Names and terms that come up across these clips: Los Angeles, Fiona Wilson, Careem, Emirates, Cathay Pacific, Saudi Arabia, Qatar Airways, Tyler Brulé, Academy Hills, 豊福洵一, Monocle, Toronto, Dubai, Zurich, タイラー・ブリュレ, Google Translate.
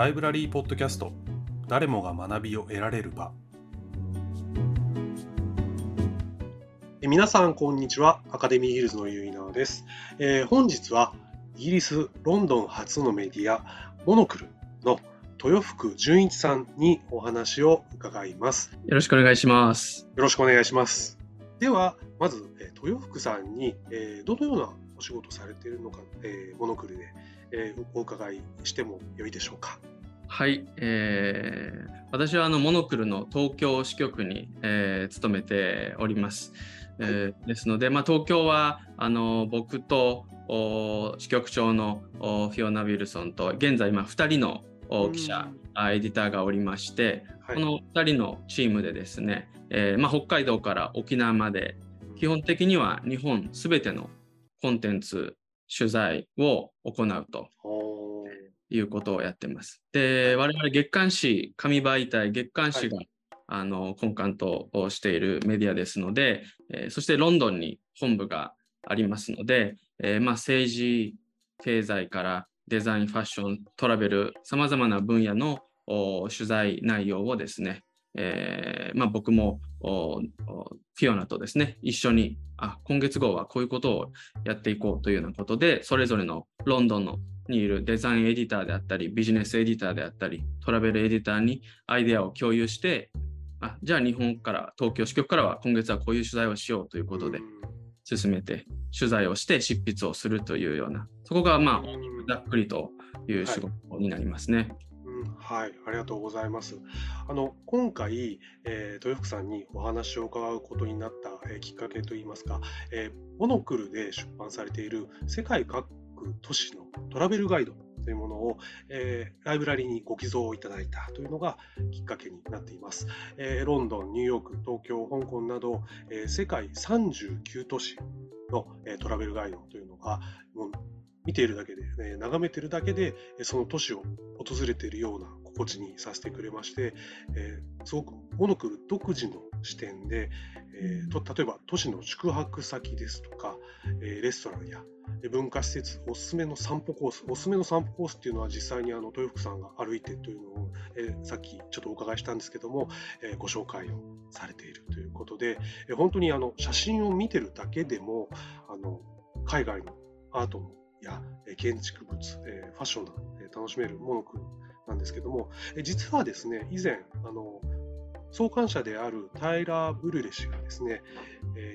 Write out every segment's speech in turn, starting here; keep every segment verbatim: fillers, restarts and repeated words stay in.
ライブラリーポッドキャスト、誰もが学びを得られる場。皆さんこんにちは、アカデミーヒルズのゆいなおです。えー、本日はイギリス・ロンドン発のメディアモノクルの豊福純一さんにお話を伺います。よろしくお願いします。よろしくお願いします。ではまず豊福さんにどのようなお仕事されているのか、えー、モノクルで、えー、お伺いしてもよいでしょうか。はい、えー、私はあのモノクルの東京支局に、えー、勤めております。はい。えー、ですので、まあ、東京はあの僕と支局長のフィオナ・ウィルソンと現在今ふたりの記者、うん、エディターがおりまして、はい、このふたりのチームでですね、えーまあ、北海道から沖縄まで基本的には日本すべてのコンテンツ取材を行うということをやってます。で、我々月刊誌、紙媒体月刊誌が、はい、あの根幹としているメディアですので、えー、そしてロンドンに本部がありますので、えーまあ、政治経済からデザイン、ファッション、トラベル、さまざまな分野の取材内容をですね、えーまあ、僕もフィオナとですね一緒にあ今月号はこういうことをやっていこうというようなことで、それぞれのロンドンのにいるデザインエディターであったり、ビジネスエディターであったり、トラベルエディターにアイデアを共有して、あじゃあ日本から東京支局からは今月はこういう取材をしようということで進めて取材をして執筆をするというような、そこがまあざっくりという仕事になりますね。はい、はい、ありがとうございます。あの今回、えー、豊福さんにお話を伺うことになった、えー、きっかけといいますか、えー、モノクルで出版されている世界各都市のトラベルガイドというものを、えー、ライブラリにご寄贈いただいたというのがきっかけになっています。えー、ロンドン、ニューヨーク、東京、香港など、えー、世界さんじゅうきゅう都市の、えー、トラベルガイドというのがもう見ているだけで、ね、眺めているだけでその都市を訪れているような心地にさせてくれまして、えー、すごくモノクル独自の視点で、えー、と例えば都市の宿泊先ですとか、えー、レストランや文化施設、おすすめの散歩コース、おすすめの散歩コースっていうのは実際にあの豊福さんが歩いてというのを、えー、さっきちょっとお伺いしたんですけども、えー、ご紹介をされているということで、えー、本当にあの写真を見てるだけでもあの海外のアートのや建築物、ファッションなど楽しめるモノクルなんですけども、実はですね、以前あの創刊者であるタイラー・ブリュレ氏がですね、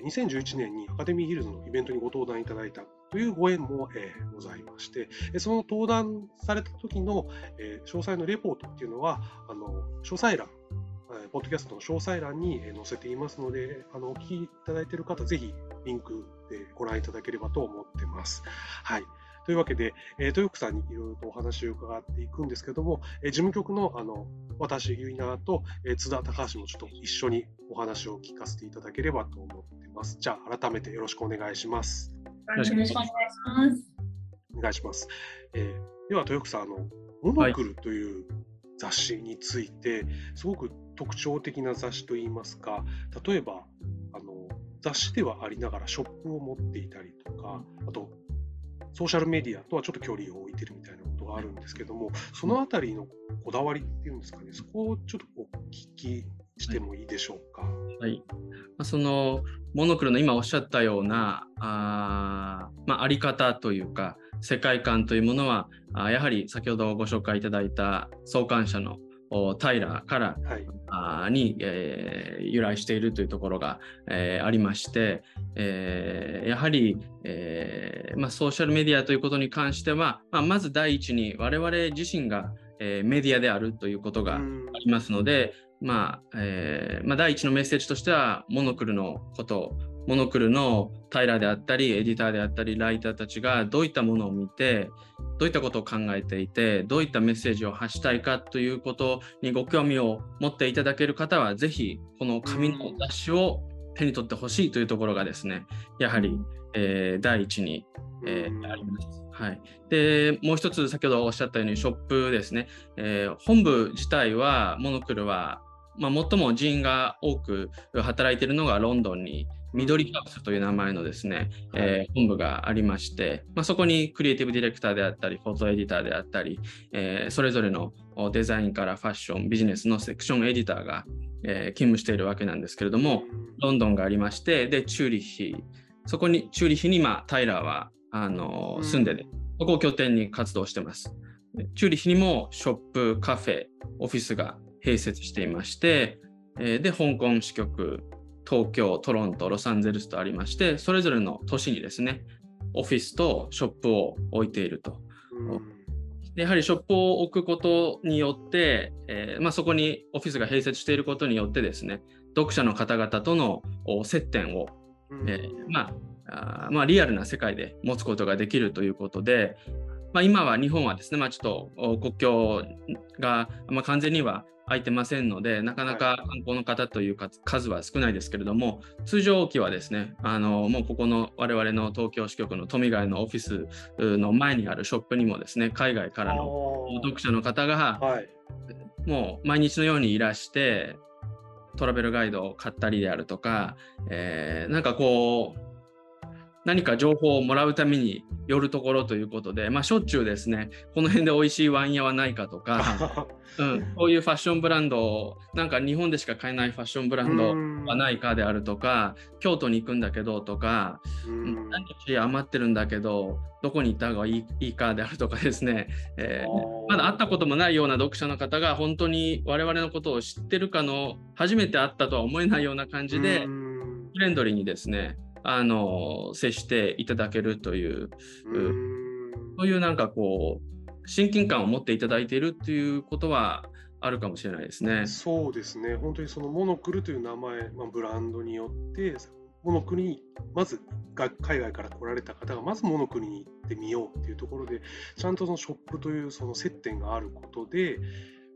にせんじゅういちねんにアカデミーヒルズのイベントにご登壇いただいたというご縁もございまして、その登壇された時の詳細のレポートっていうのはあの詳細欄、ポッドキャストの詳細欄に載せていますので、あのお聞きいただいている方、ぜひリンクでご覧いただければと思ってます。はい、というわけで、えー、豊福さんにいろいろとお話を伺っていくんですけども、えー、事務局 の, あの私ゆいなと、えー、津田高橋もちょっと一緒にお話を聞かせていただければと思ってます。じゃあ改めてよろしくお願いします。よろしくお願いします。お願いします。えー、では豊福さん、あのモノクルという雑誌について、はい、すごく特徴的な雑誌といいますか、例えばあの雑誌ではありながらショップを持っていたりとか、あとソーシャルメディアとはちょっと距離を置いてるみたいなことがあるんですけども、そのあたりのこだわりっていうんですかね、そこをちょっとお聞きしてもいいでしょうか。はい、そのモノクルの今おっしゃったような あ,、まあ、あり方というか世界観というものは、やはり先ほどご紹介いただいた創刊者のタイラーから、はい、に、えー、由来しているというところが、えー、ありまして、えー、やはり、えーまあ、ソーシャルメディアということに関しては、まあ、まず第一に我々自身が、えー、メディアであるということがありますので、まあえーまあ、第一のメッセージとしてはモノクルのことモノクルのタイラーであったりエディターであったりライターたちがどういったものを見て、どういったことを考えていて、どういったメッセージを発したいかということにご興味を持っていただける方は、ぜひこの紙の雑誌を手に取ってほしいというところがですね、やはり、えー、第一に、えー、あります。はい、でもう一つ先ほどおっしゃったようにショップですね、えー、本部自体はモノクルは、まあ、最も人員が多く働いているのがロンドンに緑カプセルという名前のですね、はいえー、本部がありまして、まあ、そこにクリエイティブディレクターであったりフォトエディターであったり、えー、それぞれのデザインからファッションビジネスのセクションエディターが、えー、勤務しているわけなんですけれども、ロンドンがありまして、でチューリッヒ、そこにチューリッヒに、まあ、タイラーはあのー、住んでて、そこを拠点に活動してます。チューリッヒにもショップ、カフェ、オフィスが併設していまして、えー、で香港支局、東京、トロント、ロサンゼルスとありまして、それぞれの都市にですねオフィスとショップを置いていると。でやはりショップを置くことによって、えーまあ、そこにオフィスが併設していることによってですね、読者の方々との接点を、えーまあ、あまあリアルな世界で持つことができるということで、まあ、今は日本はですね、まあ、ちょっと国境が、まあ、完全には空いてませんので、なかなか観光の方というか数は少ないですけれども、通常期はですね、あのもうここの我々の東京支局の富ヶ谷のオフィスの前にあるショップにもですね、海外からの読者の方がもう毎日のようにいらして、トラベルガイドを買ったりであるとか、えー、なんかこう何か情報をもらうために寄るところということで、まあ、しょっちゅうですね、この辺で美味しいワイン屋はないかとか、うん、こういうファッションブランド、なんか日本でしか買えないファッションブランドはないかであるとか、京都に行くんだけどとか、何日余ってるんだけどどこに行った方がいいかであるとかですね、えー、まだ会ったこともないような読者の方が本当に我々のことを知ってるかの、初めて会ったとは思えないような感じでフレンドリーにですね、あの接していただけるという、そういうなんかこう親近感を持っていただいているということはあるかもしれないですね。そうですね、本当にそのモノクルという名前、まあ、ブランドによってモノクルにまず海外から来られた方がまずモノクルに行ってみようというところで、ちゃんとそのショップというその接点があることで、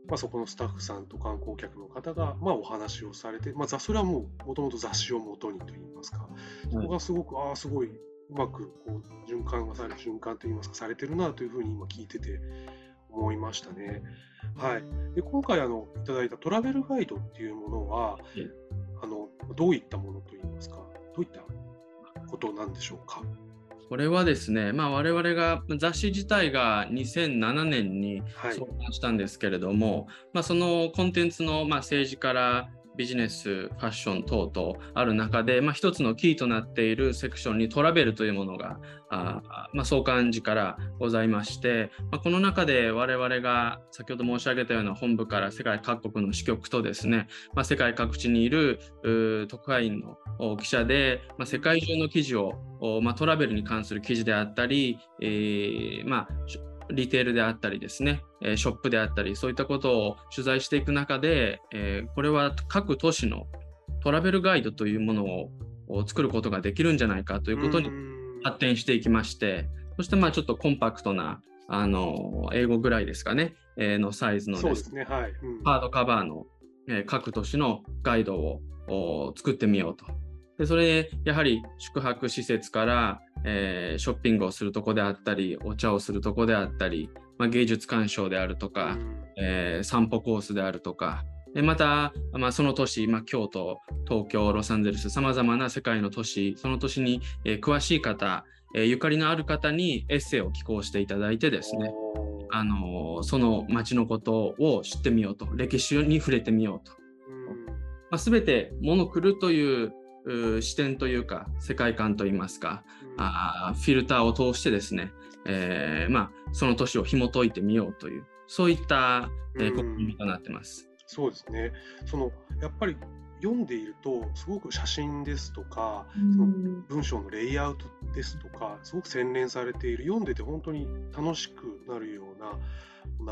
まあ、そこのスタッフさんと観光客の方がまあお話をされて、まあ、それはもうもともと雑誌をもとにといいますか、そこがすごく、ああすごいうまくこう循環がされる、循環といいますかされてるなというふうに今聞いてて思いましたね。はい、で今回あのいただいたトラベルガイドっていうものは、あのどういったものといいますか、どういったことなんでしょうか。これはですね、まあ、我々が雑誌自体がにせんななねんに創刊したんですけれども、はいまあ、そのコンテンツの、まあ、政治からビジネス、ファッション等々ある中で、まあ、一つのキーとなっているセクションにトラベルというものが、あ、まあ、創刊時からございまして、まあ、この中で我々が先ほど申し上げたような本部から世界各国の支局とですね、まあ、世界各地にいる特派員の記者で、まあ、世界中の記事を、まあ、トラベルに関する記事であったり、えーまあリテールであったりですね、ショップであったり、そういったことを取材していく中で、えー、これは各都市のトラベルガイドというものを作ることができるんじゃないかということに発展していきまして、そしてまあちょっとコンパクトなあの英語ぐらいですかね、えー、のサイズのですね、そうですね、はいうん、ハードカバーの、えー、各都市のガイドを作ってみようと。でそれでやはり宿泊施設から、えー、ショッピングをするとこであったり、お茶をするとこであったり、まあ、芸術鑑賞であるとか、えー、散歩コースであるとか、でまた、まあ、その都市、まあ、京都、東京、ロサンゼルス、さまざまな世界の都市、その都市に、えー、詳しい方、えー、ゆかりのある方にエッセイを寄稿していただいてですね、あのー、その街のことを知ってみようと、歴史に触れてみようと。まあ、全てモノクルという視点というか世界観といいますか、あフィルターを通してですね、えーまあ、その都市を紐解いてみようという、そういった、えー、試みとなってます。そうですね、そのやっぱり読んでいるとすごく写真ですとか、その文章のレイアウトですとかすごく洗練されている、読んでて本当に楽しくなるような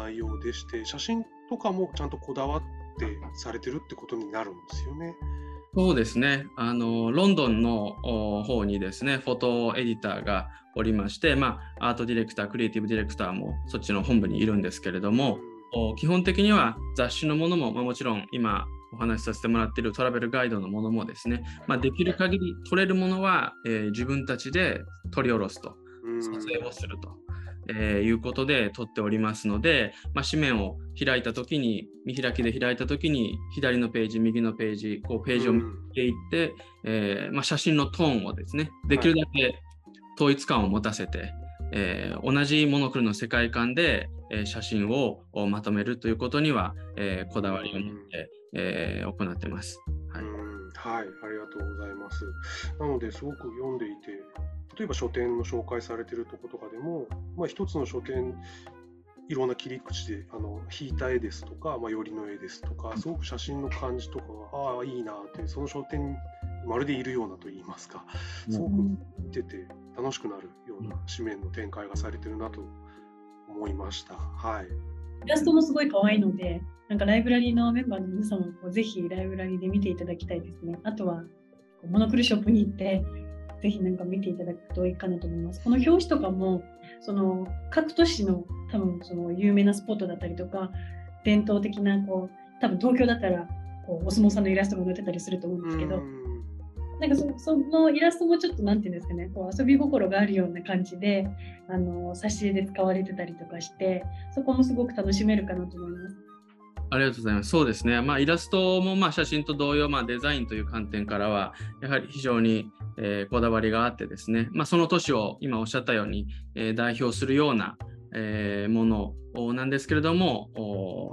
内容でして、写真とかもちゃんとこだわってされてるってことになるんですよね。そうですね、あのロンドンの方にですねフォトエディターがおりまして、まあ、アートディレクター、クリエイティブディレクターもそっちの本部にいるんですけれども、基本的には雑誌のものも、まあ、もちろん今お話しさせてもらっているトラベルガイドのものもですね、まあ、できる限り撮れるものは、えー、自分たちで撮り下ろすと、撮影をすると、えー、いうことで取っておりますので、まあ、紙面を開いたときに、見開きで開いたときに、左のページ、右のページ、こうページを見ていって、うん、えーまあ、写真のトーンをですね、できるだけ統一感を持たせて、はい、えー、同じモノクロの世界観で、えー、写真をまとめるということには、えー、こだわりを持って、えー、行ってます。はい、はい、ありがとうございます。なので、すごく読んでいて、例えば書店の紹介されているとことかでも、まあ、一つの書店いろんな切り口であの引いた絵ですとか、まあ、寄りの絵ですとか、すごく写真の感じとかがああいいなってその書店まるでいるようなといいますか、すごく見てて楽しくなるような紙面の展開がされてるなと思いました。はい、イラストもすごい可愛いので、なんかライブラリーのメンバーの皆様もぜひライブラリーで見ていただきたいですね。あとはモノクロショップに行ってぜひなんか見ていただくといいかなと思います。この表紙とかもその各都市の多分その有名なスポットだったりとか伝統的なこう多分東京だったらこうお相撲さんのイラストが載ってたりすると思うんですけど、なんか そ, そのイラストもちょっとなんていうんですかね、こう遊び心があるような感じであの挿絵で使われてたりとかして、そこもすごく楽しめるかなと思います。ありがとうございます。そうですね、まあ、イラストもまあ写真と同様、まあ、デザインという観点からはやはり非常に、えー、こだわりがあってですね、まあ、その都市を今おっしゃったように、えー、代表するような、えー、ものなんですけれども、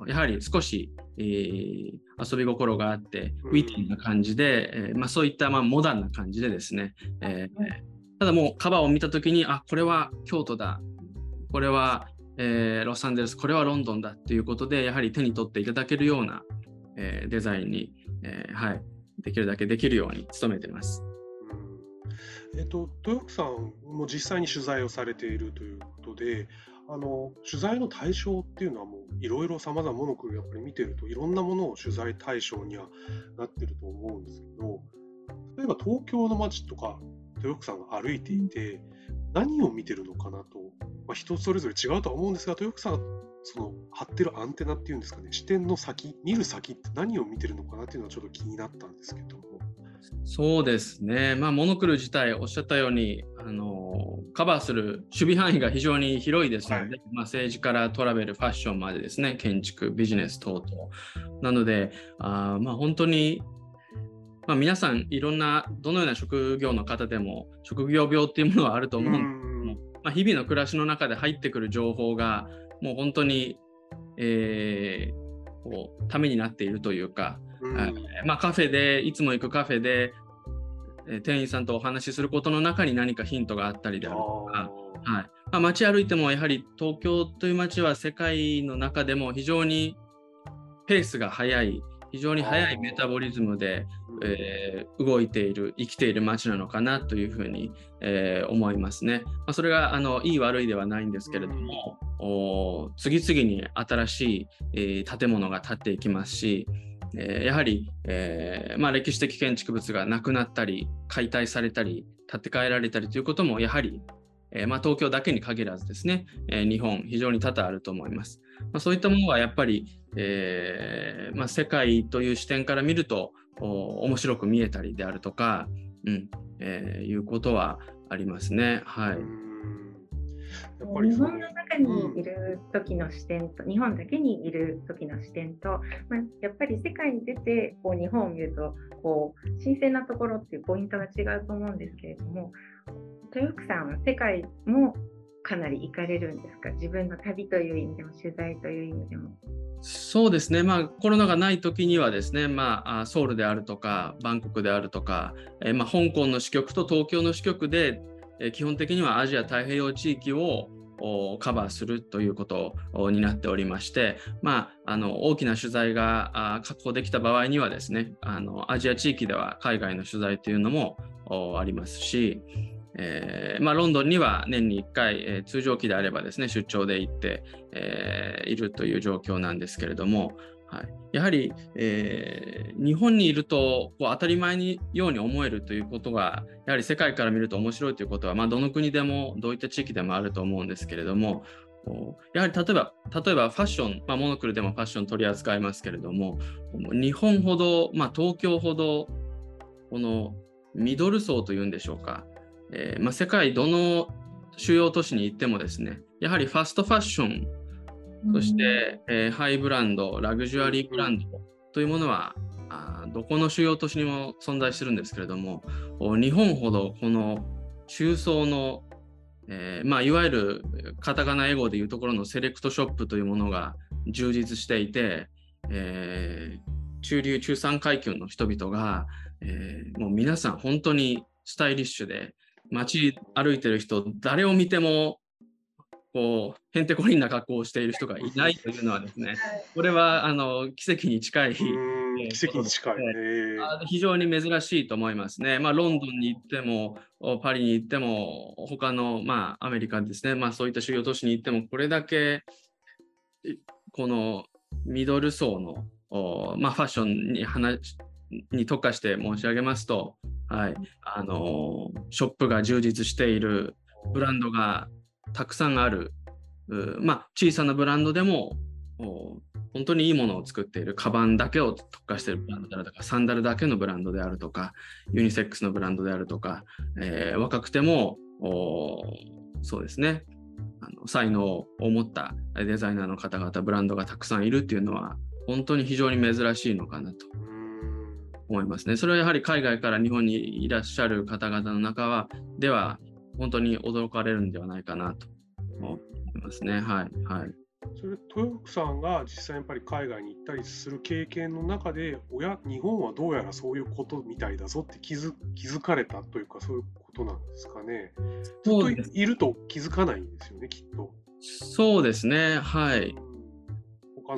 やはり少し、えー、遊び心があってウィティな感じで、えーまあ、そういったまあモダンな感じでですね、えー、ただもうカバーを見た時に、あ、これは京都だ、これはえー、ロサンゼルス、これはロンドンだということで、やはり手に取っていただけるような、えー、デザインに、えーはい、できるだけできるように努めてます。うん、えっと、豊福さんも実際に取材をされているということで、あの取材の対象っていうのはもういろいろさまざまモノクロやっぱり見てるといろんなものを取材対象にはなってると思うんですけど、例えば東京の街とか豊福さんが歩いていて何を見てるのかなと、まあ、人それぞれ違うとは思うんですが、豊福さんがその張ってるアンテナっていうんですかね、視点の先、見る先って何を見てるのかなっていうのはちょっと気になったんですけども。そうですね、まあ、モノクロ自体おっしゃったようにあのカバーする守備範囲が非常に広いですので、はい、まあ、政治からトラベル、ファッションまでですね、建築、ビジネス等々なので、あ、まあ、本当にまあ、皆さんいろんなどのような職業の方でも職業病っていうものはあると思うんですけど、まあ、日々の暮らしの中で入ってくる情報がもう本当に、えー、こうためになっているというか、あ、まあ、カフェでいつも行くカフェで、えー、店員さんとお話しすることの中に何かヒントがあったりであるとか、はい、まあ、街歩いてもやはり東京という街は世界の中でも非常にペースが速い、非常に早いメタボリズムで、えー、動いている、生きている街なのかなというふうに、えー、思いますね。まあ、それがあのいい悪いではないんですけれども、お次々に新しい、えー、建物が建っていきますし、えー、やはり、えーまあ、歴史的建築物がなくなったり解体されたり建て替えられたりということもやはり、えーまあ、東京だけに限らずですね、えー、日本非常に多々あると思います。まあ、そういったものはやっぱり、えーまあ、世界という視点から見ると面白く見えたりであるとか、うんえー、いうことはありますね。はい、やっぱり日本の中にいる時の視点と、うん、日本だけにいる時の視点と、まあ、やっぱり世界に出てこう日本を見るとこう新鮮なところっていうポイントが違うと思うんですけれども、豊福さんは世界もかなり行かれるんですか？自分の旅という意味でも取材という意味でも。そうですね、まあ、コロナがない時にはですね、まあ、ソウルであるとかバンコクであるとか、えーまあ、香港の支局と東京の支局で、えー、基本的にはアジア太平洋地域をカバーするということになっておりまして、まあ、あの大きな取材が確保できた場合にはですね、あのアジア地域では海外の取材というのもありますし、えーまあ、ロンドンには年にいっかい、えー、通常期であればですね出張で行って、えー、いるという状況なんですけれども、はい、やはり、えー、日本にいるとこう当たり前にように思えるということがやはり世界から見ると面白いということは、まあ、どの国でもどういった地域でもあると思うんですけれども、やはり例えば、例えばファッション、まあ、モノクロでもファッション取り扱いますけれども、日本ほど、まあ、東京ほどこのミドル層というんでしょうか、えーまあ、世界どの主要都市に行ってもですね、やはりファストファッション、そして、えー、ハイブランド、ラグジュアリーブランドというものはあどこの主要都市にも存在するんですけれども、日本ほどこの中層の、えーまあ、いわゆるカタカナ英語でいうところのセレクトショップというものが充実していて、えー、中流中産階級の人々が、えー、もう皆さん本当にスタイリッシュで、街歩いてる人誰を見てもこうへんてこりんな格好をしている人がいないというのはですね、これはあの奇跡に近い、奇跡に近い、非常に珍しいと思いますね。まあ、ロンドンに行ってもパリに行っても他の、まあ、アメリカですね、まあ、そういった主要都市に行ってもこれだけこのミドル層の、まあ、ファッションに話に特化して申し上げますと、はい、あのショップが充実している、ブランドがたくさんある、まあ、小さなブランドでも本当にいいものを作っている、カバンだけを特化しているブランドであるとか、サンダルだけのブランドであるとか、ユニセックスのブランドであるとか、えー、若くてもそうですね、あの才能を持ったデザイナーの方々、ブランドがたくさんいるっていうのは本当に非常に珍しいのかなと思いますね。それはやはり海外から日本にいらっしゃる方々の中はでは本当に驚かれるんではないかなと思いますね。はいはい。それ、豊福さんが実際やっぱり海外に行ったりする経験の中で、おや日本はどうやらそういうことみたいだぞって気づ気づかれたというか、そういうことなんですかね。ずっといると気づかないんですよね、きっと。そうですね、はい。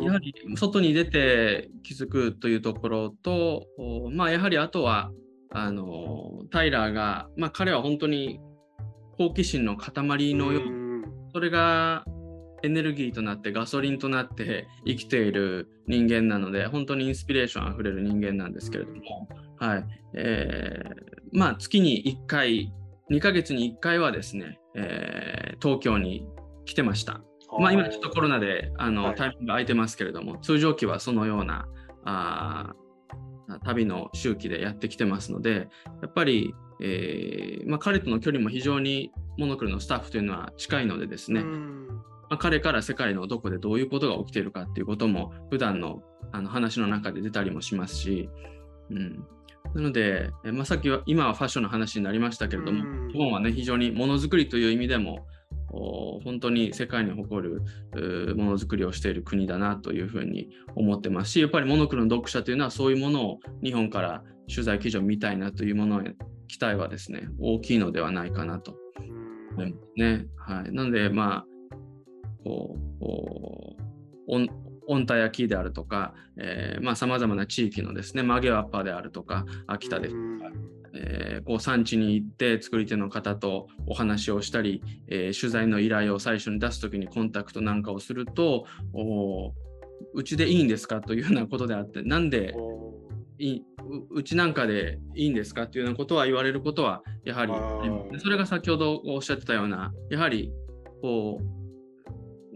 やはり外に出て気づくというところと、まあ、やはりあとはあのタイラーが、まあ、彼は本当に好奇心の塊のように、それがエネルギーとなってガソリンとなって生きている人間なので、本当にインスピレーションあふれる人間なんですけれども、はい、えー、まあ、月にいっかい、にかげつにいっかいはですね、えー、東京に来てました。まあ、今ちょっとコロナであの、はい、タイミングが空いてますけれども、通常期はそのようなあ旅の周期でやってきてますので、やっぱり、えーまあ、彼との距離も非常にモノクロのスタッフというのは近いのでですね、まあ、彼から世界のどこでどういうことが起きているかっていうことも普段のあの話の中で出たりもしますし、うん、なので、まあ、さっきは今はファッションの話になりましたけれども、日本はね、非常にものづくりという意味でも本当に世界に誇るものづくりをしている国だなというふうに思ってますし、やっぱりモノクロの読者というのはそういうものを日本から取材記事を見たいなというものへ期待はですね、大きいのではないかなと思いますね。はい、なので、まあ、こうこうオンタヤキであるとか、さまざまな地域のですね、マゲワッパであるとか、秋田ですとか、えー、こう産地に行って作り手の方とお話をしたり、えー、取材の依頼を最初に出すときにコンタクトなんかをすると、おうちでいいんですかというようなことであって、なんでうちなんかでいいんですかというようなことは言われることはやはりあります。それが先ほどおっしゃってたような、やはりこう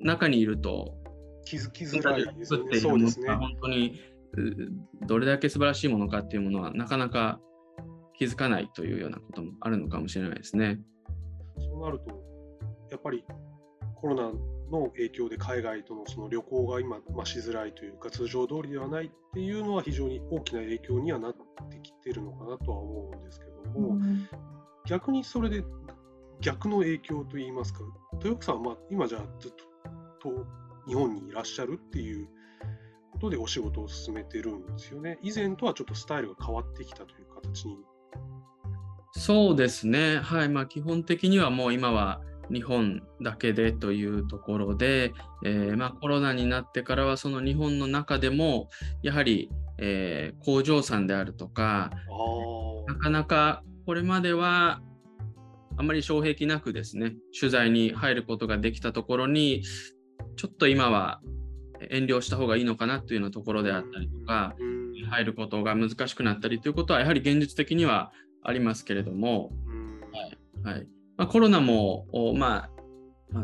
中にいると気づきづらいですね。そうですね。本当にどれだけ素晴らしいものかというものはなかなか気づかないというようなこともあるのかもしれないですね。そうなるとやっぱりコロナの影響で海外とのその旅行が今、まあ、しづらいというか、通常通りではないっていうのは非常に大きな影響にはなってきているのかなとは思うんですけども、うん、逆にそれで逆の影響といいますか、豊福さんはまあ今じゃあずっと日本にいらっしゃるっていうことでお仕事を進めてるんですよね。以前とはちょっとスタイルが変わってきたという形に。そうですね、はい、まあ、基本的にはもう今は日本だけでというところで、えーまあ、コロナになってからはその日本の中でもやはり、えー、工場さんであるとか、なかなかこれまではあまり障壁なくですね、取材に入ることができたところにちょっと今は遠慮した方がいいのかなというようなところであったりとか、入ることが難しくなったりということはやはり現実的にはありますけれども、はいはい、まあ、コロナも、まあ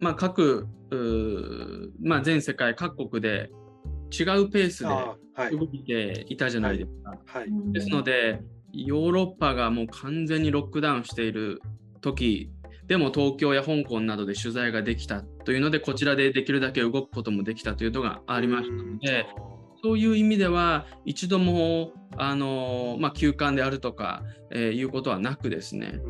まあ、各、まあ、全世界各国で違うペースで動いていたじゃないですか、はいはいはい、ですのでヨーロッパがもう完全にロックダウンしている時でも東京や香港などで取材ができたというので、こちらでできるだけ動くこともできたというのがありましたので、そういう意味では一度もあの、まあ、休館であるとか、えー、いうことはなくですね、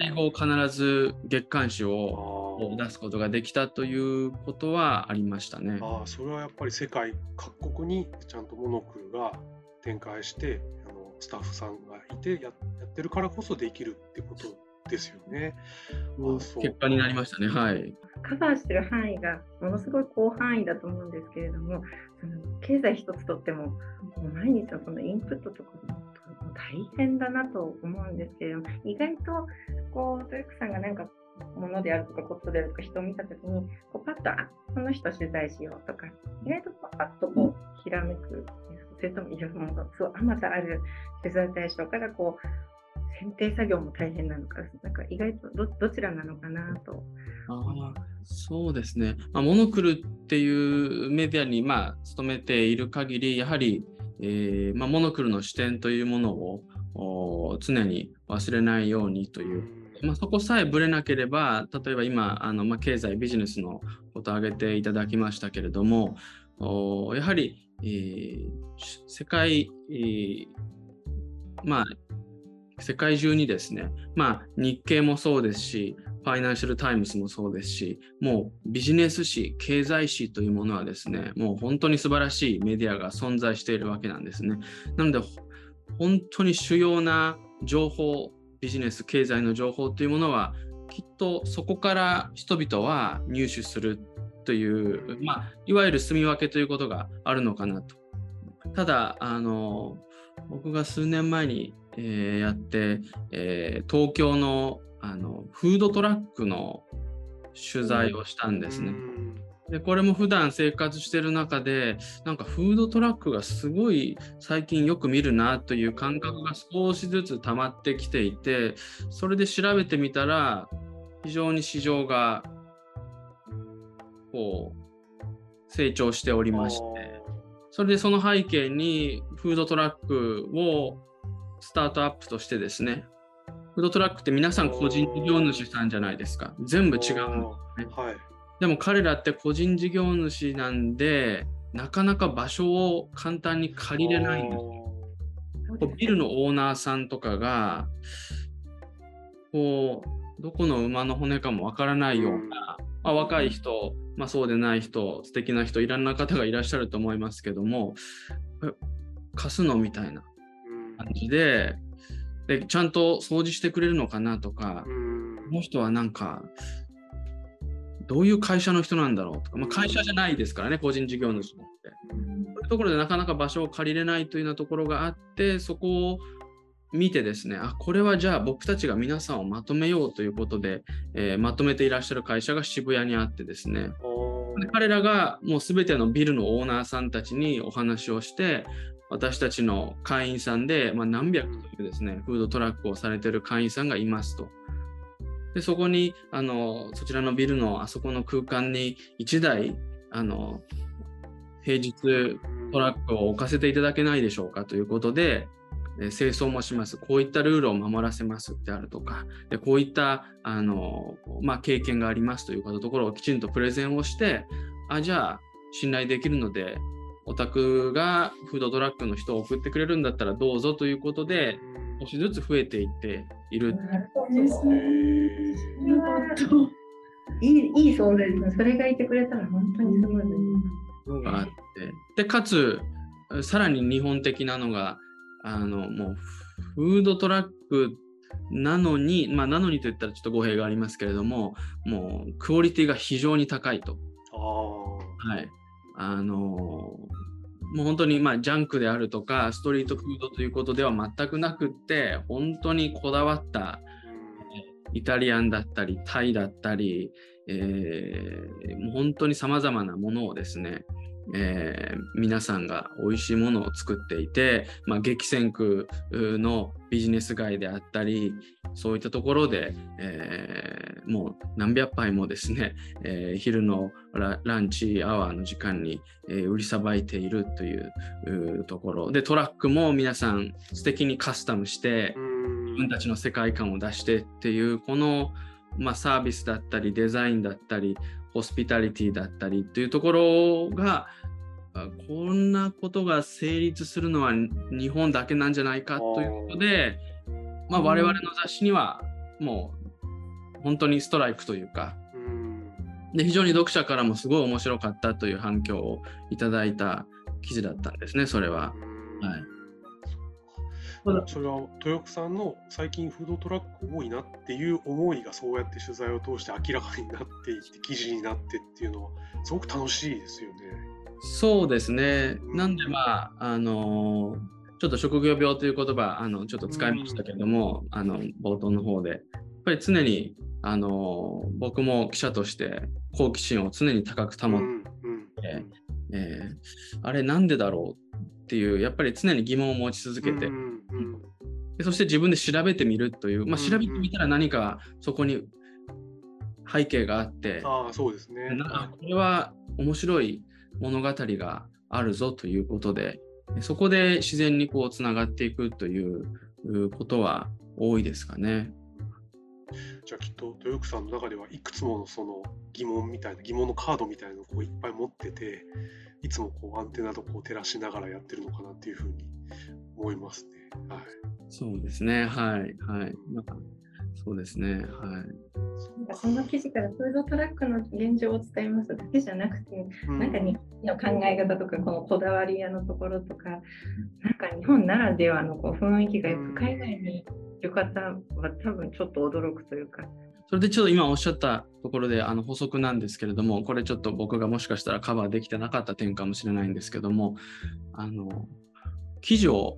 毎号必ず月刊誌を出すことができたということはありましたね。ああ、それはやっぱり世界各国にちゃんとモノクルが展開してあのスタッフさんがいて や, やってるからこそできるってことですよね。結果になりましたね。はい。カバーしてる範囲がものすごい広範囲だと思うんですけれども、その経済一つとっても、もう毎日はそのインプットとか大変だなと思うんですけれども、意外とこうトリックさんがなんか物であるとかコットであるとか人を見たときにこうパッと、あ、この人取材しようとか、意外とパッとこうひらめく、それともいろんなすごいあまたある取材対象からこう選定作業も大変なのか、なんか意外と ど, どちらなのかなと。あ、そうですね、まあ、モノクルっていうメディアに、まあ、勤めている限り、やはり、えーまあ、モノクルの視点というものを常に忘れないようにという、まあ、そこさえぶれなければ、例えば今あの、まあ、経済ビジネスのことを挙げていただきましたけれども、やはり、えー、世界、えー、まあ世界中にですね、まあ、日経もそうですし、ファイナンシャルタイムズもそうですし、もうビジネス誌、経済誌というものはですね、もう本当に素晴らしいメディアが存在しているわけなんですね。なので本当に主要な情報、ビジネス、経済の情報というものはきっとそこから人々は入手するという、まあ、いわゆる住み分けということがあるのかなと。ただあの僕が数年前にえー、やって、えー、東京の、あのフードトラックの取材をしたんですね。でこれも普段生活してる中で、なんかフードトラックがすごい最近よく見るなという感覚が少しずつ溜まってきていて、それで調べてみたら非常に市場がこう成長しておりまして、それでその背景にフードトラックをスタートアップとしてですね、フードトラックって皆さん個人事業主さんじゃないですか。全部違うんですね、はい、でも彼らって個人事業主なんで、なかなか場所を簡単に借りれないんですよ。ビルのオーナーさんとかがこうどこの馬の骨かもわからないような、まあ、若い人、まあ、そうでない人、素敵な人、いろんな方がいらっしゃると思いますけども、貸すのみたいな感じで、でちゃんと掃除してくれるのかなとか、この人はなんかどういう会社の人なんだろうとか、まあ、会社じゃないですからね、個人事業主って。そういうところでなかなか場所を借りれないというようなところがあって、そこを見てですね、あ、これはじゃあ僕たちが皆さんをまとめようということで、えー、まとめていらっしゃる会社が渋谷にあってですね、で彼らがもう全てのビルのオーナーさんたちにお話をして、私たちの会員さんで、まあ、何百というですね、フードトラックをされている会員さんがいますと。でそこにあのそちらのビルのあそこの空間にいちだいあの平日トラックを置かせていただけないでしょうかということで、え清掃もします、こういったルールを守らせますってあるとか、でこういったあの、まあ、経験がありますというかのところをきちんとプレゼンをして、あ、じゃあ信頼できるのでお宅がフードトラックの人を送ってくれるんだったらどうぞということで、少しずつ増えていっている。いい、いい存在ですね。それがいてくれたら本当にすごいです。があって、でかつさらに日本的なのが、あのもうフードトラックなのに、まあ、なのにといったらちょっと語弊がありますけれども、もうクオリティが非常に高いと。あ、はい。あのもう本当に、まあ、ジャンクであるとかストリートフードということでは全くなくって、本当にこだわったイタリアンだったりタイだったり、えー、もう本当にさまざまなものをですね、えー、皆さんが美味しいものを作っていて、まあ、激戦区のビジネス街であったり、そういったところで、えー、もう何百杯もですね、えー、昼の ラ, ランチアワーの時間に、えー、売りさばいているというところで、トラックも皆さん素敵にカスタムして自分たちの世界観を出してっていう、このまあ、サービスだったりデザインだったりホスピタリティだったりというところがこんなことが成立するのは日本だけなんじゃないかということで、まあ、我々の雑誌にはもう本当にストライクというかで非常に読者からもすごい面白かったという反響をいただいた記事だったんですね、それは。はい、それは豊久さんの最近フードトラック多いなっていう思いがそうやって取材を通して明らかになっていって記事になってっていうのはすごく楽しいですよね。そうですね、うん、なんでまああのちょっと職業病という言葉あのちょっと使いましたけども、うん、あの冒頭の方でやっぱり常にあの僕も記者として好奇心を常に高く保って、うんうんえー、あれなんでだろうっていうやっぱり常に疑問を持ち続けて、うんうん、でそして自分で調べてみるという、まあ、調べてみたら何かそこに背景があって、ああ、そうですね、なんかこれは面白い物語があるぞということでそこで自然にこうつながっていくということは多いですかね。じゃあきっと豊久さんの中ではいくつも の, その疑問みたいな疑問のカードみたいなのをこういっぱい持ってていつもこうアンテナとこう照らしながらやってるのかなっていうふうに思いますね。はい、そうですね、はいはい、なんかそうですね、はい、なんかその記事からフードトラックの現状を伝えますだけじゃなくて、うん、なんか日本の考え方とかこのこだわり屋のところとかなんか日本ならではのこう雰囲気がよく海外に、うんよかったは多分ちょっと驚くというかそれでちょっと今おっしゃったところであの補足なんですけれどもこれちょっと僕がもしかしたらカバーできてなかった点かもしれないんですけどもあの記事を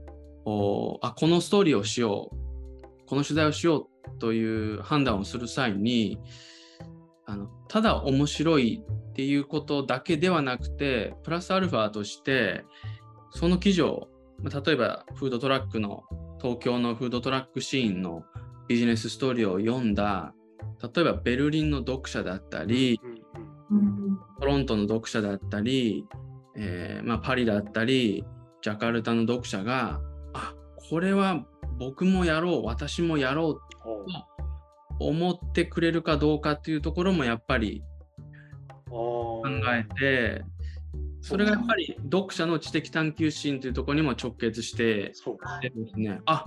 あこのストーリーをしようこの取材をしようという判断をする際にあのただ面白いっていうことだけではなくてプラスアルファとしてその記事を例えばフードトラックの東京のフードトラックシーンのビジネスストーリーを読んだ例えばベルリンの読者だったり、うん、トロントの読者だったり、えーまあ、パリだったりジャカルタの読者があこれは僕もやろう私もやろうと思ってくれるかどうかっていうところもやっぱり考えてそれがやっぱり読者の知的探求心というところにも直結してですね。あ、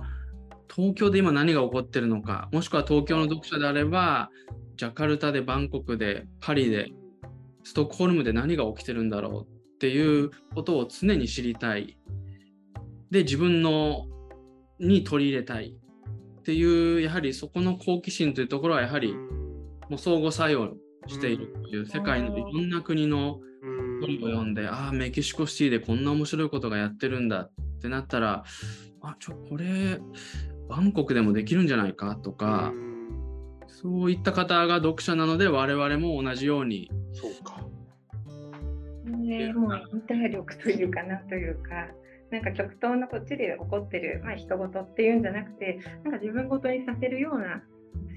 東京で今何が起こってるのか、もしくは東京の読者であれば、ジャカルタでバンコクでパリでストックホルムで何が起きてるんだろうっていうことを常に知りたい。で、自分のに取り入れたいっていうやはりそこの好奇心というところはやはりもう相互作用しているという世界のいろんな国の読んでああメキシコシティでこんな面白いことがやってるんだってなったらあちょこれバンコクでもできるんじゃないかとかそういった方が読者なので我々も同じようにそうか、ね、もうインター力というかなというかなんか極東のこっちで起こってる、まあ、人事っていうんじゃなくてなんか自分ごとにさせるような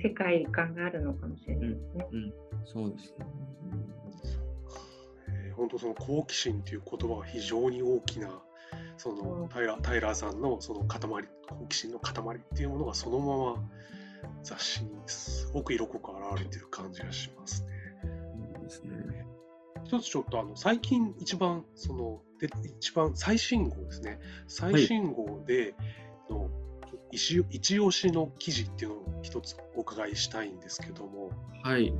世界観があるのかもしれないですね、うんうん、そうですね本当その好奇心という言葉が非常に大きなそのタイラー、タイラーさんのその塊好奇心の塊っていうものがそのまま雑誌にすごく色濃く表れている感じがしますね。うんですね。一つちょっとあの最近一番そので一番最新号ですね最新号での一押しの記事っていうのを一つお伺いしたいんですけどもはい、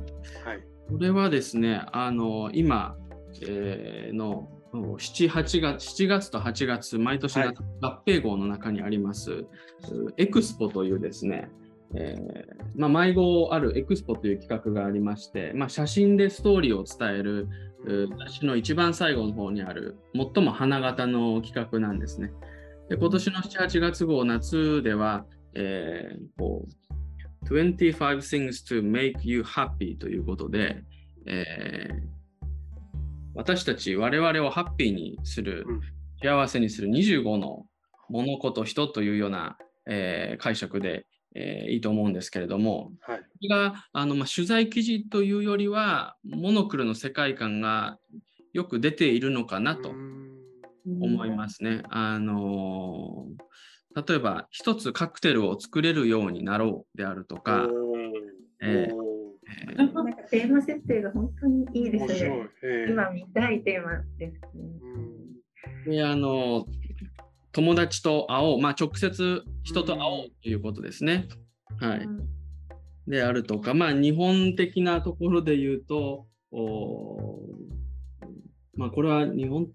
はい、これはですねあの今えー、の 7, 8月しちがつとはちがつ毎年の合併号の中にあります、はい、エクスポというですね、えーまあ、毎号あるエクスポという企画がありまして、まあ、写真でストーリーを伝える私の一番最後の方にある最も花形の企画なんですね。で今年のしち、はちがつ号夏では、えー、こうにじゅうご things to make you happy ということで、えー私たち我々をハッピーにする幸せにするにじゅうごの物事人というような、えー、解釈で、えー、いいと思うんですけれども、はい、これがあの、まあ、取材記事というよりはモノクロの世界観がよく出ているのかなと思いますね。あのー、例えば一つカクテルを作れるようになろうであるとか、えーなんかテーマ設定が本当にいいですね。面白い、えー、今見たいテーマですね。うん、であの友達と会おう、まあ、直接人と会おうということですね、うん、はい、であるとか、まあ、日本的なところで言うとお、まあ、これは日本、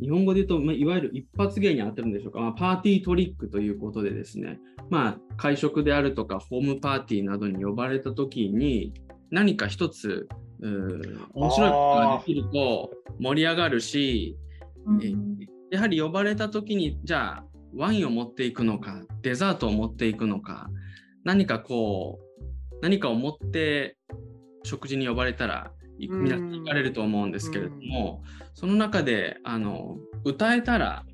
日本語で言うと、まあ、いわゆる一発芸に当てるんでしょうか、まあ、パーティートリックということでですね、まあ、会食であるとかホームパーティーなどに呼ばれた時に何か一つ面白いことができると盛り上がるし、やはり呼ばれた時にじゃあワインを持っていくのかデザートを持っていくのか何かこう何かを持って食事に呼ばれたら皆さん行かれると思うんですけれども、その中であの歌えたら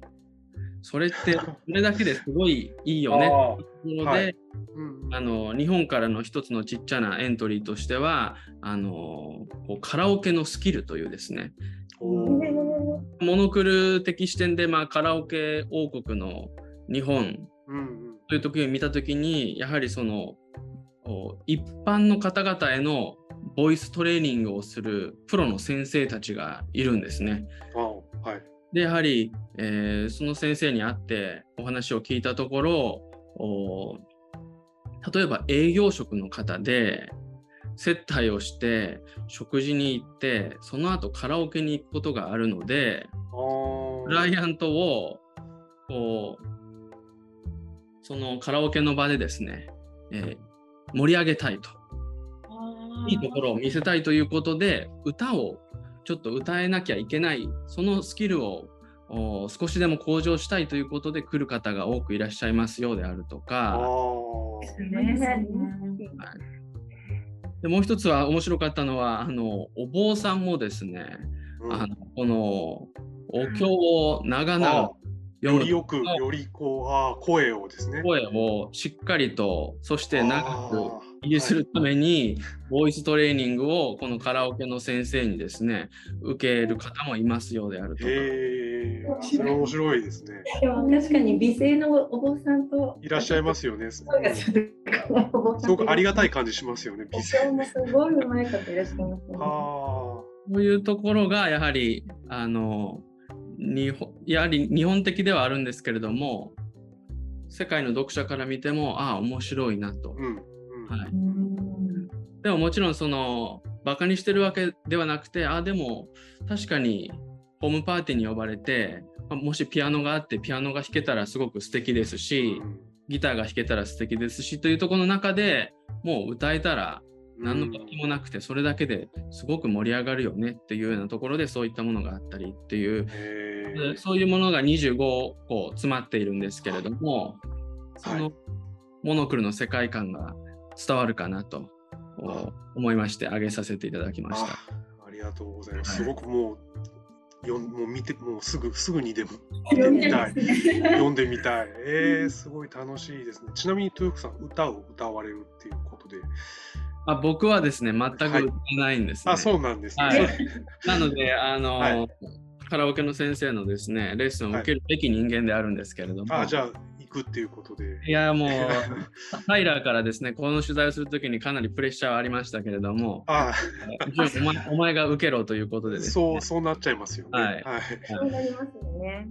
それってそれだけですごいいいよねっていうので、はい、うん、あの日本からの一つのちっちゃなエントリーとしてはあのこうカラオケのスキルというですね、モノクル的視点で、まあ、カラオケ王国の日本という時を見た時にやはりその一般の方々へのボイストレーニングをするプロの先生たちがいるんですね。はい、でやはり、えー、その先生に会ってお話を聞いたところ、例えば営業職の方で接待をして食事に行ってその後カラオケに行くことがあるので、クライアントをこうそのカラオケの場でですね、えー、盛り上げたいと、いいところを見せたいということで歌をちょっと歌えなきゃいけない、そのスキルを少しでも向上したいということで来る方が多くいらっしゃいますようであるとか、でもう一つは面白かったのはあのお坊さんもですね、うん、あのこのお経を長々よりよくよりこうあ声をですね声をしっかりとそして長く維持するために、ボイストレーニングをこのカラオケの先生にですね受ける方もいますようであるとか。へー、それ面白いですね。でも確かに美声のお坊さんといらっしゃいますよね。すごくありがたい感じしますよね。美声もすごい上手い方いらっしゃいますね。そういうところがやはりあの日本やはり日本的ではあるんですけれども、世界の読者から見てもああ面白いなと。うん、はい、でももちろんそのバカにしてるわけではなくて、あでも確かにホームパーティーに呼ばれて、もしピアノがあってピアノが弾けたらすごく素敵ですし、ギターが弾けたら素敵ですしというところの中でもう歌えたら何の楽器もなくてそれだけですごく盛り上がるよねっていうようなところでそういったものがあったりっていう、そういうものがにじゅうごこ詰まっているんですけれども、そのモノクルの世界観が伝わるかなと思いまして挙げさせていただきました。 あ, ありがとうございます。すごくもうよもう見てもうすぐすぐにでも読んでみたい読んでみたい。えー、すごい楽しいですね。ちなみにトゥークさん歌を歌われるっていうことで、あ僕はですね全く歌えないんです、ね。はい、あそうなんですね。はい、なのであの、はい、カラオケの先生のですねレッスンを受けるべき人間であるんですけれども、はい、あじゃあっていうことで、いやもうタイラーからですねこの取材をするときにかなりプレッシャーはありましたけれども、ああお前、お前が受けろということでですね、そうそうなっちゃいますよね。はい、はい、そうなりますよね。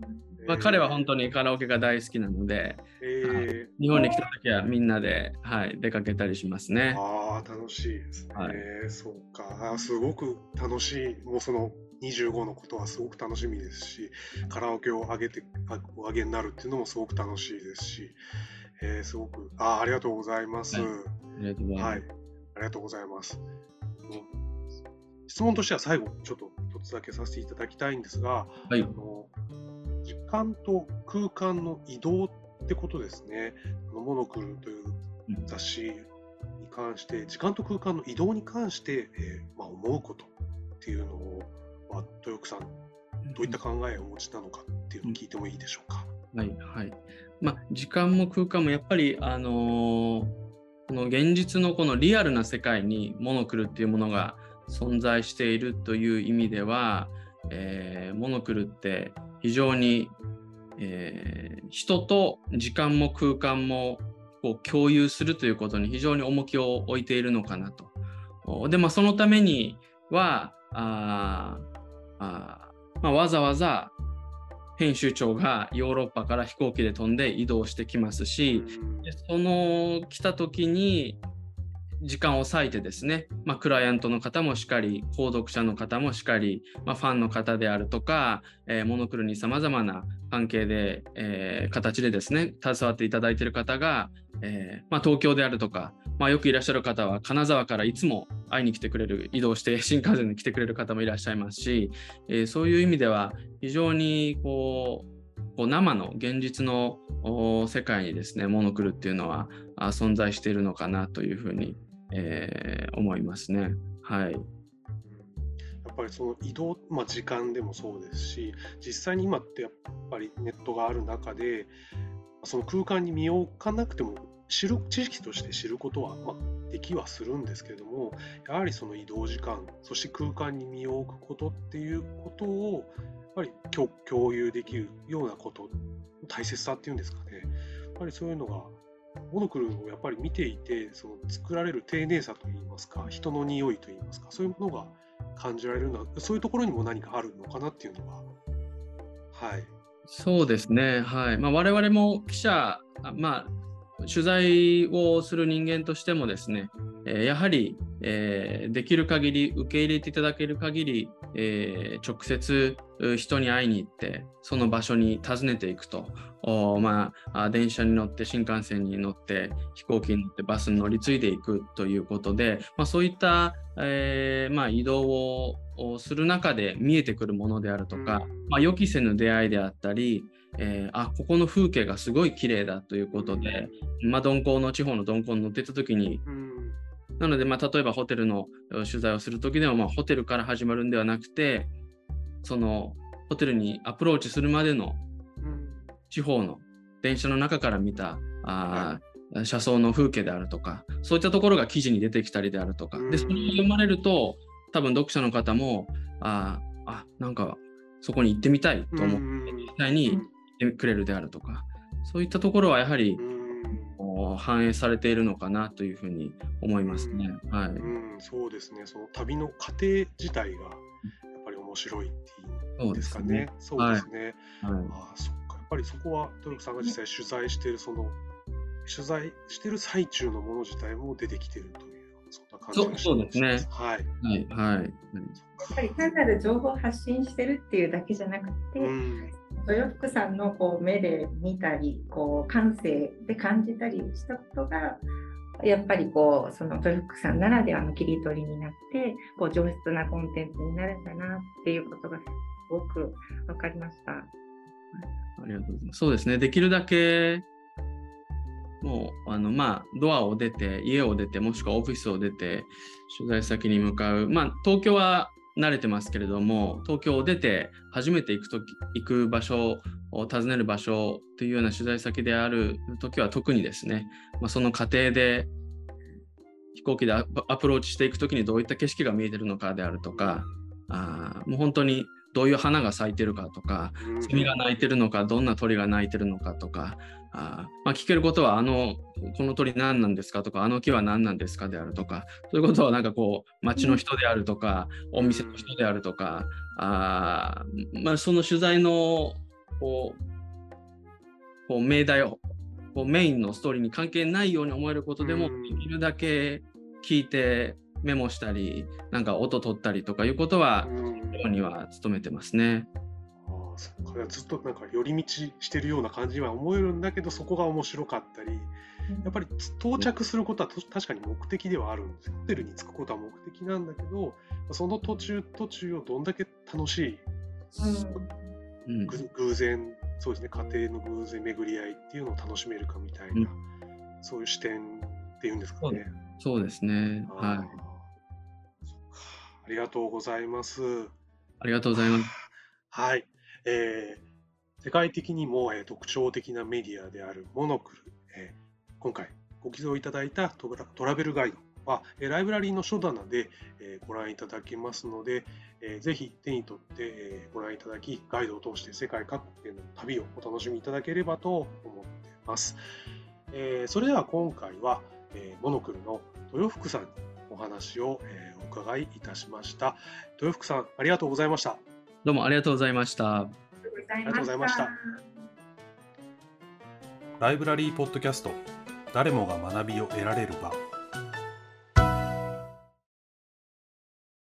まあ、彼は本当にカラオケが大好きなので、えー、日本に来たときはみんなで、はい、出かけたりしますね。ああ楽しいですね。はい、そうか、すごく楽しい。もうそのにじゅうごのことはすごく楽しみですし、カラオケを上げてお上げになるっていうのもすごく楽しいですし、えー、すごく あ, ありがとうございます。はい、ありがとうございます。はい、ありがとうございます。質問としては最後ちょっと一つだけさせていただきたいんですが、はい、あの時間と空間の移動ってことですね。モノクルという雑誌に関して、時間と空間の移動に関して、えーまあ、思うことっていうのをトゥークさんどういった考えをお持ちなのかっていうのを聞いてもいいでしょうか。はいはい、まあ、時間も空間もやっぱり、あのー、この現実のこのリアルな世界にモノクルっていうものが存在しているという意味では、えー、モノクルって非常に、えー、人と時間も空間もこう共有するということに非常に重きを置いているのかなとで、まあ、そのためにはああ、まあ、わざわざ編集長がヨーロッパから飛行機で飛んで移動してきますし、でその来た時に時間を割いてですね、まあ、クライアントの方もしっかり購読者の方もしっかり、まあ、ファンの方であるとか、えー、モノクロにさまざまな関係で、えー、形でですね携わっていただいている方が、えーまあ、東京であるとか、まあ、よくいらっしゃる方は金沢からいつも会いに来てくれる、移動して新幹線に来てくれる方もいらっしゃいますし、えー、そういう意味では非常にこう生の現実の世界にですねモノクロっていうのは存在しているのかなというふうにえー、思いますね。はい、やっぱりその移動、まあ、時間でもそうですし、実際に今ってやっぱりネットがある中でその空間に身を置かなくても知る知識として知ることは、まあ、できはするんですけれども、やはりその移動時間そして空間に身を置くことっていうことをやっぱり共有できるようなこと大切さっていうんですかね、やっぱりそういうのがモノクロをやっぱり見ていてその作られる丁寧さといいますか、人の匂いといいますか、そういうものが感じられるのはそういうところにも何かあるのかなっていうのは、はい、そうですね、はい、まあ、我々も記者、まあ、取材をする人間としてもですね、やはり、えー、できる限り受け入れていただける限り、えー、直接人に会いに行ってその場所に訪ねていくと、まあ、電車に乗って新幹線に乗って飛行機に乗ってバスに乗り継いでいくということで、まあ、そういった、えーまあ、移動をする中で見えてくるものであるとか、まあ、予期せぬ出会いであったり、えー、あここの風景がすごい綺麗だということで、まあ、鈍行の地方の鈍行に乗っていた時に、なので、まあ、例えばホテルの取材をするときでも、まあ、ホテルから始まるんではなくて、そのホテルにアプローチするまでの地方の電車の中から見た、あ、はい、車窓の風景であるとか、そういったところが記事に出てきたりであるとか、でそれが読まれると多分読者の方もああなんかそこに行ってみたいと思って実際に行ってくれるであるとか、そういったところはやはり反映されているのかなというふうに思いますね。うん、はい、うん、そうですね。その旅の過程自体がやっぱり面白いっていうんですかね。そうですね。はいはい、ああ、そっか。やっぱりそこは豊木さんが実際取材しているその取材している最中のもの自体も出てきているというそんな感じがしますね。はいはいはい。やっぱり単なる情報発信してるっていうだけじゃなくて。うん、豊福さんのこう目で見たりこう感性で感じたりしたことがやっぱりこうその豊福さんならではの切り取りになってこう上質なコンテンツになるんだなっていうことがすごく分かりました。ありがとうございます。そうですね、できるだけもうあの、まあ、ドアを出て家を出てもしくはオフィスを出て取材先に向かう、まあ、東京は慣れてますけれども、東京を出て初めて行くとき、行く場所を訪ねる場所というような取材先であるときは特にですね、まあ、その過程で飛行機でアプローチしていくときにどういった景色が見えてるのかであるとか、あもう本当にどういう花が咲いてるかとか、セミが鳴いてるのか、どんな鳥が鳴いてるのかとか、あ、まあ、聞けることはあのこの鳥何なんですかとか、あの木は何なんですかであるとか、そういうことはなんかこう町の人であるとか、お店の人であるとか、あ、まあ、その取材のこうこう命題をこうメインのストーリーに関係ないように思えることでもできるだけ聞いてメモしたりなんか音取ったりとかいうことはようには努めてますね。あ、そっか、ずっとなんか寄り道してるような感じは思えるんだけど、そこが面白かったり、やっぱり到着することは確かに目的ではあるんです。ホテルに着くことは目的なんだけど、その途中途中をどんだけ楽しい、うん、偶然、そうですね、家庭の偶然巡り合いっていうのを楽しめるかみたいな、うん、そういう視点っていうんですかね。そうですね、はい、ありがとうございます。ありがとうございます。はい、えー、世界的にも、えー、特徴的なメディアであるモノクロ、えー、今回ご寄贈いただいたトラ、トラベルガイドは、えー、ライブラリーの書棚で、えー、ご覧いただけますので、えー、ぜひ手に取って、えー、ご覧いただき、ガイドを通して世界各国の旅をお楽しみいただければと思っています。えー、それでは今回は、えー、モノクロの豊福さんにお話を、えー、お伺いいたしました。豊福さん、ありがとうございました。どうもありがとうございました。ありがとうございました。ライブラリーポッドキャスト、誰もが学びを得られる場。